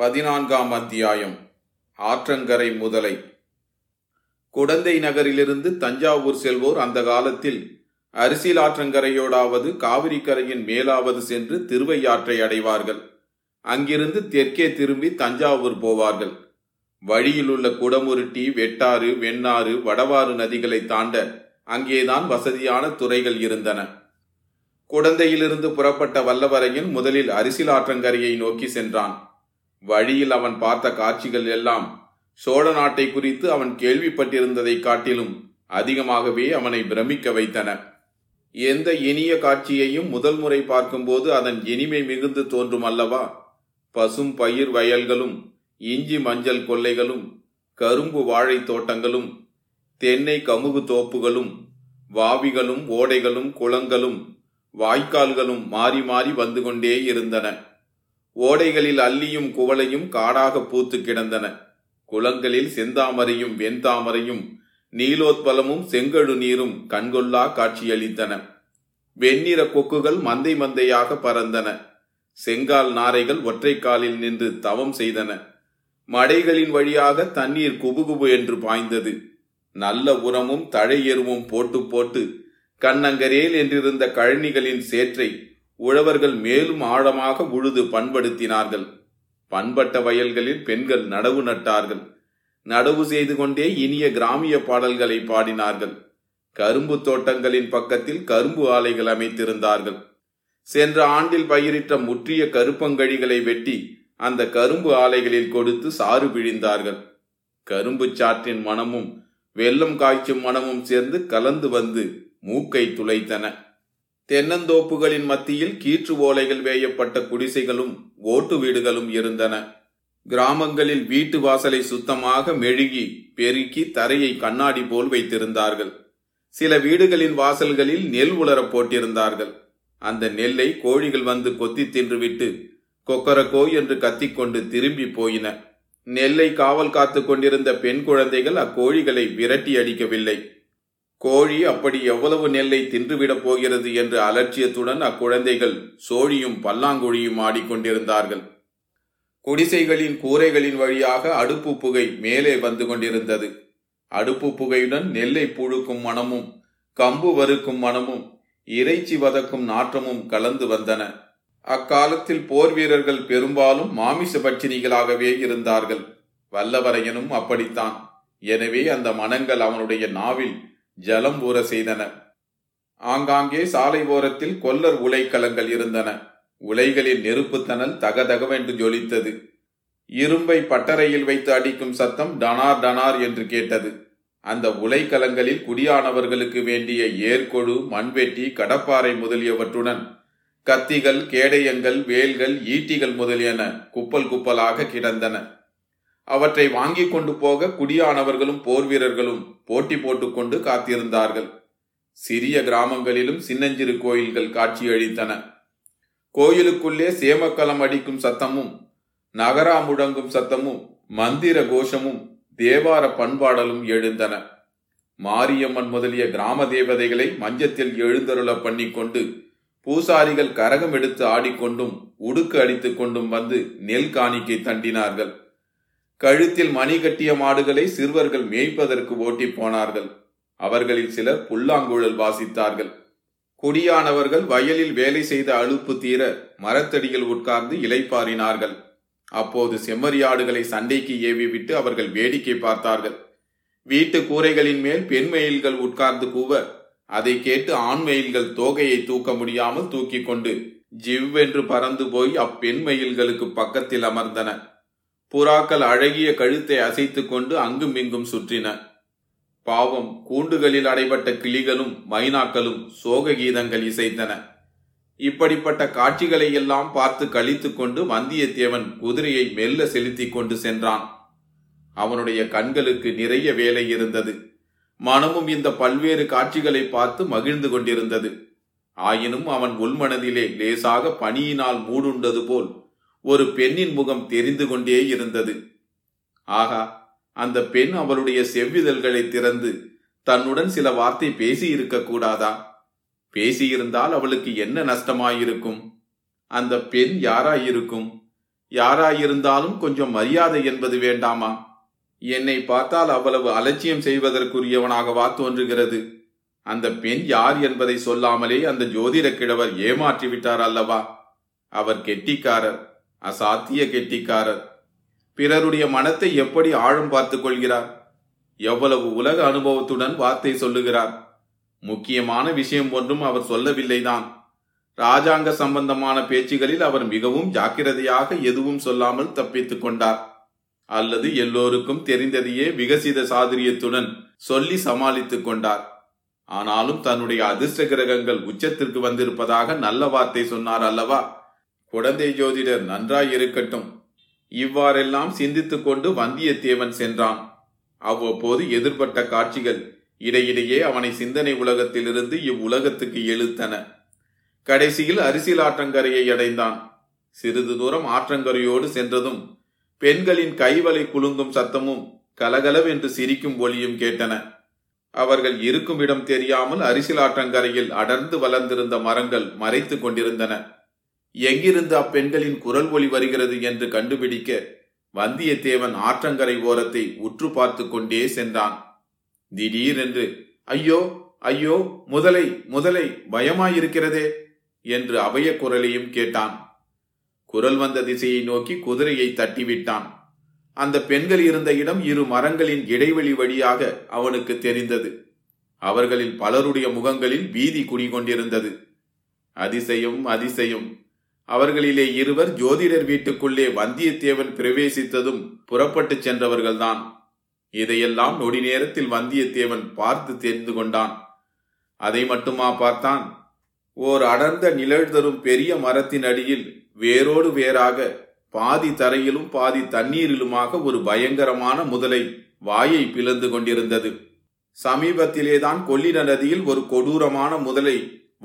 14ஆம் அத்தியாயம். ஆற்றங்கரை முதலை. குடந்தை நகரிலிருந்து தஞ்சாவூர் செல்வோர் அந்த காலத்தில் அரிசில் ஆற்றங்கரையோடாவது காவிரி கரையின் மேலாவது சென்று திருவையாற்றை அடைவார்கள். அங்கிருந்து தெற்கே திரும்பி தஞ்சாவூர் போவார்கள். வழியிலுள்ள குடமுருட்டி, வெட்டாறு, வெண்ணாறு, வடவாறு நதிகளை தாண்ட அங்கேதான் வசதியான துறைகள் இருந்தன. குடந்தையிலிருந்து புறப்பட்ட வல்லவரையன் முதலில் அரிசில் ஆற்றங்கரையை நோக்கி சென்றான். வழியில் அவன் பார்த்த காட்சிகள் எல்லாம் சோழ நாட்டை குறித்து அவன் கேள்விப்பட்டிருந்ததை காட்டிலும் அதிகமாகவே அவனை பிரமிக்க வைத்தன. எந்த இனிய காட்சியையும் முதல் முறை பார்க்கும்போது அதன் இனிமை மிகுந்து தோன்றும் அல்லவா? பசும் பயிர் வயல்களும், இஞ்சி மஞ்சள் கொள்ளைகளும், கரும்பு வாழை தோட்டங்களும், தென்னை கமுகு தோப்புகளும், வாவிகளும், ஓடைகளும், குளங்களும், வாய்க்கால்களும் மாறி மாறி வந்து கொண்டே இருந்தன. ஓடைகளில் அல்லியும் குவளையும் காடாக பூத்து கிடந்தன. குளங்களில் செந்தாமரையும் வெண்தாமரையும் நீலோத்பலமும் செங்கழு நீரும் கண்கொள்ளா காட்சியளித்தன. வெண்ணிற கொக்குகள் மந்தை மந்தையாக பறந்தன. செங்கால் நாரைகள் ஒற்றைக்காலில் நின்று தவம் செய்தன. மடைகளின் வழியாக தண்ணீர் குபுகுபு என்று பாய்ந்தது. நல்ல உரமும் தழை எருவும் போட்டு போட்டு கண்ணங்கரேல் என்றிருந்த கழனிகளின் சேற்றை உழவர்கள் மேலும் ஆழமாக உழுது பண்படுத்தினார்கள். பண்பட்ட வயல்களில் பெண்கள் நடவு நட்டார்கள். நடவு செய்து கொண்டே இனிய கிராமிய பாடல்களை பாடினார்கள். கரும்பு தோட்டங்களின் பக்கத்தில் கரும்பு ஆலைகள் அமைத்திருந்தார்கள். சென்ற ஆண்டில் பயிரிட்ட முற்றிய கருப்பங்கழிகளை வெட்டி அந்த கரும்பு ஆலைகளில் கொடுத்து சாறு பிழிந்தார்கள். கரும்பு சாற்றின் மனமும் வெல்லம் காய்ச்சும் மனமும் சேர்ந்து கலந்து வந்து மூக்கை துளைத்தன. தென்னந்தோப்புகளின் மத்தியில் கீற்று ஓலைகள் வேயப்பட்ட குடிசைகளும் ஓட்டு வீடுகளும் இருந்தன. கிராமங்களில் வீட்டு வாசலை சுத்தமாக மெழுகி பெருக்கி தரையை கண்ணாடி போல் வைத்திருந்தார்கள். சில வீடுகளின் வாசல்களில் நெல் உலர போட்டிருந்தார்கள். அந்த நெல்லை கோழிகள் வந்து கொத்தி தின்றுவிட்டு கொக்கரக்கோ என்று கத்திக்கொண்டு திரும்பி போயின. நெல்லை காவல் காத்து கொண்டிருந்த பெண் குழந்தைகள் அக்கோழிகளை விரட்டி அடிக்கவில்லை. கோழி அப்படி எவ்வளவு நெல்லை தின்றுவிடப் போகிறது என்று அலட்சியத்துடன் அக்குழந்தைகள் சோழியும் பல்லாங்குழியும் ஆடிக்கொண்டிருந்தார்கள். குடிசைகளின் கூரைகளின் வழியாக அடுப்பு புகை மேலே வந்து கொண்டிருந்தது. அடுப்பு புகையுடன் நெல்லை புழுக்கும் மனமும் கம்பு வறுக்கும் மனமும் இறைச்சி வதக்கும் நாற்றமும் கலந்து வந்தன. அக்காலத்தில் போர் வீரர்கள் பெரும்பாலும் மாமிச பட்சினிகளாகவே இருந்தார்கள். வல்லவரையனும் அப்படித்தான். எனவே அந்த மனங்கள் அவனுடைய நாவில் ஜலம் ஊற செய்தன. ஆங்காங்கே சாலை ஓரத்தில் கொல்லர் உலைக்கலங்கள் இருந்தன. உலைகளின் நெருப்புத்தனல் தகதகவென்று ஜொலித்தது. இரும்பை பட்டறையில் வைத்து அடிக்கும் சத்தம் டனார் டனார் என்று கேட்டது. அந்த உலைக்கலங்களில் குடியானவர்களுக்கு வேண்டிய ஏர்கொடு, மண்வெட்டி, கடப்பாறை முதலியவற்றுடன் கத்திகள், கேடயங்கள், வேல்கள், ஈட்டிகள் முதலியன குப்பல் குப்பலாக கிடந்தன. அவற்றை வாங்கி கொண்டு போக குடியானவர்களும் போர் வீரர்களும் போட்டி போட்டுக்கொண்டு காத்திருந்தார்கள். சிறிய கிராமங்களிலும் சின்னஞ்சிறு கோயில்கள் காட்சியளித்தன. கோயிலுக்குள்ளே சேமக்கலம் அடிக்கும் சத்தமும் நகரா முழங்கும் சத்தமும் மந்திர கோஷமும் தேவார பண்பாடலும் எழுந்தன. மாரியம்மன் முதலிய கிராம தேவதைகளை மஞ்சத்தில் எழுந்தருள பண்ணி கொண்டு பூசாரிகள் கரகம் எடுத்து ஆடிக்கொண்டும் உடுக்கு அடித்து கொண்டும் வந்து நெல் காணிக்கை தண்டினார்கள். கழுத்தில் மணி கட்டிய மாடுகளை சிறுவர்கள் மேய்ப்பதற்கு ஓட்டி போனார்கள். அவர்களில் சிலர் புல்லாங்குழல் வாசித்தார்கள். குடியானவர்கள் வயலில் வேலை செய்த அலுப்பு தீர மரத்தடியில் உட்கார்ந்து இளைப்பாறினார்கள். அப்போது செம்மறியாடுகளை சண்டைக்கு ஏவி விட்டு அவர்கள் வேடிக்கை பார்த்தார்கள். வீட்டு கூரைகளின் மேல் பெண் மயில்கள் உட்கார்ந்து கூவ அதை கேட்டு ஆண் மயில்கள் தோகையை தூக்க முடியாமல் தூக்கி கொண்டு ஜிவ்வென்று பறந்து போய் அப்பெண் மயில்களுக்கு பக்கத்தில் அமர்ந்தன. புறாக்கள் அழகிய கழுத்தை அசைத்து கொண்டு அங்கும் இங்கும் சுற்றின. பாவம், கூண்டுகளில் அடைபட்ட கிளிகளும் மைனாக்களும் சோக கீதங்கள் இசைத்தன. இப்படிப்பட்ட காட்சிகளை எல்லாம் பார்த்து கழித்து கொண்டு வந்தியத்தேவன் குதிரையை மெல்ல செலுத்தி கொண்டு சென்றான். அவனுடைய கண்களுக்கு நிறைய வேலை இருந்தது. மனமும் இந்த பல்வேறு காட்சிகளை பார்த்து மகிழ்ந்து கொண்டிருந்தது. ஆயினும் அவன் உள்மனதிலே லேசாக பனியினால் மூடுண்டது போல் ஒரு பெண்ணின் முகம் தெரிந்து கொண்டே இருந்தது. ஆகா, அந்த பெண் அவளுடைய செவ்விதழ்களை திறந்து தன்னுடன் சில வார்த்தை பேசியிருக்க கூடாதா? பேசியிருந்தால் அவளுக்கு என்ன நஷ்டமாயிருக்கும்? அந்த பெண் யாராயிருக்கும்? யாராயிருந்தாலும் கொஞ்சம் மரியாதை என்பது வேண்டாமா? என்னை பார்த்தால் அவ்வளவு அலட்சியம் செய்வதற்குரியவனாகவா தோன்றுகிறது? அந்த பெண் யார் என்பதை சொல்லாமலே அந்த ஜோதிட கிழவர் ஏமாற்றிவிட்டார் அல்லவா? அவர் கெட்டிக்காரர், அசாத்திய கெட்டிக்காரர். பிறருடைய மனத்தை எப்படி ஆழம் பார்த்து கொள்கிறார்! எவ்வளவு உலக அனுபவத்துடன் வார்த்தை சொல்லுகிறார்! முக்கியமான விஷயம் ஒன்றும் அவர் சொல்லவில்லைதான். ராஜாங்க சம்பந்தமான பேச்சுகளில் அவர் மிகவும் ஜாக்கிரதையாக எதுவும் சொல்லாமல் தப்பித்துக் கொண்டார். அல்லது எல்லோருக்கும் தெரிந்ததையே விகசித சாதுரியத்துடன் சொல்லி சமாளித்துக் கொண்டார். ஆனாலும் தன்னுடைய அதிர்ஷ்ட கிரகங்கள் உச்சத்திற்கு வந்திருப்பதாக நல்ல வார்த்தை சொன்னார் அல்லவா? குடந்தை ஜோதிடர் நன்றாயிருக்கட்டும். இவ்வாறெல்லாம் சிந்தித்துக் கொண்டு வந்தியத்தேவன் சென்றான். அவ்வப்போது எதிர்பட்ட காட்சிகள் இடையிடையே அவனை சிந்தனை உலகத்திலிருந்து இவ்வுலகத்துக்கு இழுத்தன. கடைசியில் அரிசில் ஆற்றங்கரையை அடைந்தான். சிறிது தூரம் ஆற்றங்கரையோடு சென்றதும் பெண்களின் கைவலை குலுங்கும் சத்தமும் கலகலவென்று சிரிக்கும் ஒலியும் கேட்டன. அவர்கள் இருக்கும் இடம் தெரியாமல் அரிசில் ஆற்றங்கரையில் அடர்ந்து வளர்ந்திருந்த மரங்கள் மறைத்து கொண்டிருந்தன. எங்கிருந்து அப்பெண்களின் குரல் ஒலி வருகிறது என்று கண்டுபிடிக்க வந்தியத்தேவன் ஆற்றங்கரை ஓரத்தை உற்று பார்த்து கொண்டே சென்றான். திடீரென்று ஐயோ ஐயோ, முதலை முதலை, பயமாயிருக்கிறதே என்று அபய குரலையும் கேட்டான். குரல் வந்த திசையை நோக்கி குதிரையை தட்டிவிட்டான். அந்த பெண்கள் இருந்த இடம் இரு மரங்களின் இடைவெளி வழியாக அவனுக்கு தெரிந்தது. அவர்களில் பலருடைய முகங்களில் பீதி குடிகொண்டிருந்தது. அதிசயம், அதிசயம்! அவர்களிலே இருவர் ஜோதிடர் வீட்டுக்குள்ளே வந்தியத்தேவன் பிரவேசித்ததும் புறப்பட்டு சென்றவர்கள்தான். இதையெல்லாம் நொடி நேரத்தில் வந்தியத்தேவன் பார்த்து தெரிந்து கொண்டான். அதை மட்டுமா பார்த்தான்? ஓர் அடர்ந்த நிழல் தரும் பெரிய மரத்தின் அடியில் வேரோடு வேறாக பாதி தரையிலும் பாதி தண்ணீரிலுமாக ஒரு பயங்கரமான முதலை வாயை பிளந்து கொண்டிருந்தது. சமீபத்திலேதான் கொள்ளிட நதியில் ஒரு கொடூரமான முதலை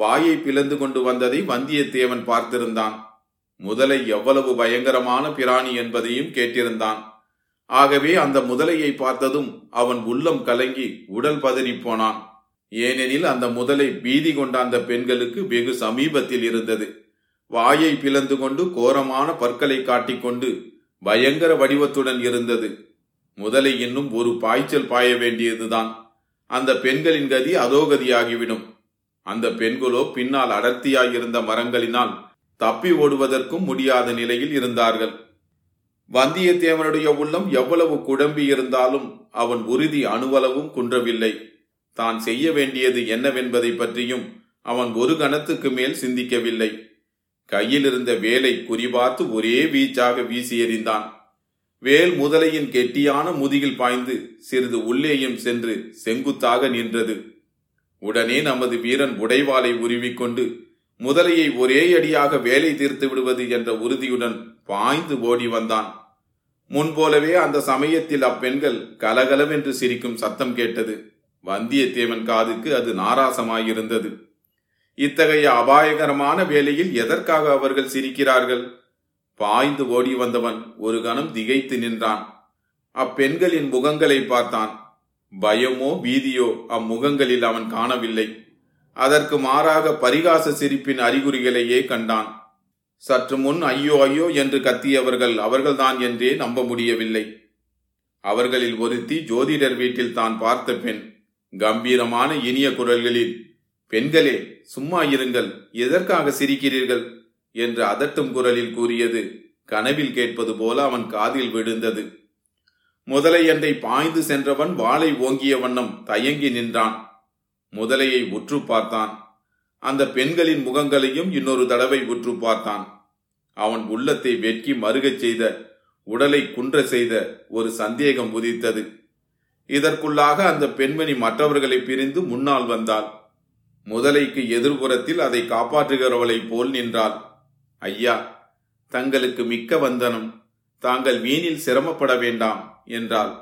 வாயை பிளந்து கொண்டு வந்ததை வந்தியத்தேவன் பார்த்திருந்தான். முதலை எவ்வளவு பயங்கரமான பிராணி என்பதையும் கேட்டிருந்தான். ஆகவே அந்த முதலையை பார்த்ததும் அவன் உள்ளம் கலங்கி உடல் பதறிப்போனான். ஏனெனில் அந்த முதலை பீதி கொண்ட அந்த பெண்களுக்கு வெகு சமீபத்தில் இருந்தது. வாயை பிளந்து கொண்டு கோரமான பற்களை காட்டிக்கொண்டு பயங்கர வடிவத்துடன் இருந்தது. முதலை இன்னும் ஒரு பாய்ச்சல் பாய வேண்டியதுதான். அந்த பெண்களின் கதி அதோகதியாகிவிடும். அந்த பெண்களோ பின்னால் அடர்த்தியாயிருந்த மரங்களினால் தப்பி ஓடுவதற்கும் முடியாத நிலையில் இருந்தார்கள். வந்தியத்தேவனுடைய உள்ளம் எவ்வளவு குழம்பி இருந்தாலும் அவன் உறுதி அணுவளவும் குன்றவில்லை. தான் செய்ய வேண்டியது என்னவென்பதை பற்றியும் அவன் ஒரு கணத்துக்கு மேல் சிந்திக்கவில்லை. கையில் இருந்த வேலை குறிபார்த்து ஒரே வீச்சாக வீசி எறிந்தான். வேல் முதலையின் கெட்டியான முதுகில் பாய்ந்து சிறிது உள்ளேயும் சென்று செங்குத்தாக நின்றது. உடனே நமது வீரன் உடைவாளை உருவிக்கொண்டு முதலையை ஒரே அடியாக வேலை தீர்த்து விடுவது என்ற உறுதியுடன் பாய்ந்து ஓடி வந்தான். முன்போலவே அந்த சமயத்தில் அப்பெண்கள் கலகலவென்று சிரிக்கும் சத்தம் கேட்டது. வந்தியத்தேவன் காதுக்கு அது நாராசமாயிருந்தது. இத்தகைய அபாயகரமான வேளையில் எதற்காக அவர்கள் சிரிக்கிறார்கள்? பாய்ந்து ஓடி வந்தவன் ஒரு கணம் திகைத்து நின்றான். அப்பெண்களின் முகங்களை பார்த்தான். பயமோ பீதியோ அம்முகங்களில் அவன் காணவில்லை. அதற்கு மாறாக பரிகாச சிரிப்பின் அறிகுறிகளையே கண்டான். சற்று முன் ஐயோ ஐயோ என்று கத்தியவர்கள் அவர்கள்தான் என்றே நம்ப முடியவில்லை. அவர்களில் ஒருத்தி ஜோதிடர் வீட்டில் தான் பார்த்த பெண். கம்பீரமான இனிய குரல்களில், பெண்களே சும்மா இருங்கள், எதற்காக சிரிக்கிறீர்கள் என்று அதட்டும் குரலில் கூறியது கனவில் கேட்பது போல அவன் காதில் விழுந்தது. முதலையண்டை பாய்ந்து சென்றவன் வாளை ஓங்கிய வண்ணம் தயங்கி நின்றான். முதலையை உற்று பார்த்தான். அந்த பெண்களின் முகங்களையும் இன்னொரு தடவை உற்று பார்த்தான். அவன் உள்ளத்தை வெட்கி மறுகச் செய்த, உடலை குன்ற செய்த ஒரு சந்தேகம் உதித்தது. இதற்குள்ளாக அந்த பெண்மணி மற்றவர்களை பிரிந்து முன்னால் வந்தாள். முதலைக்கு எதிர்புறத்தில் அதை காப்பாற்றுகிறவளைப் போல் நின்றாள். ஐயா, தங்களுக்கு மிக்க வந்தனம், தாங்கள் வீணில் சிரமப்பட வேண்டாம் என்றாள்.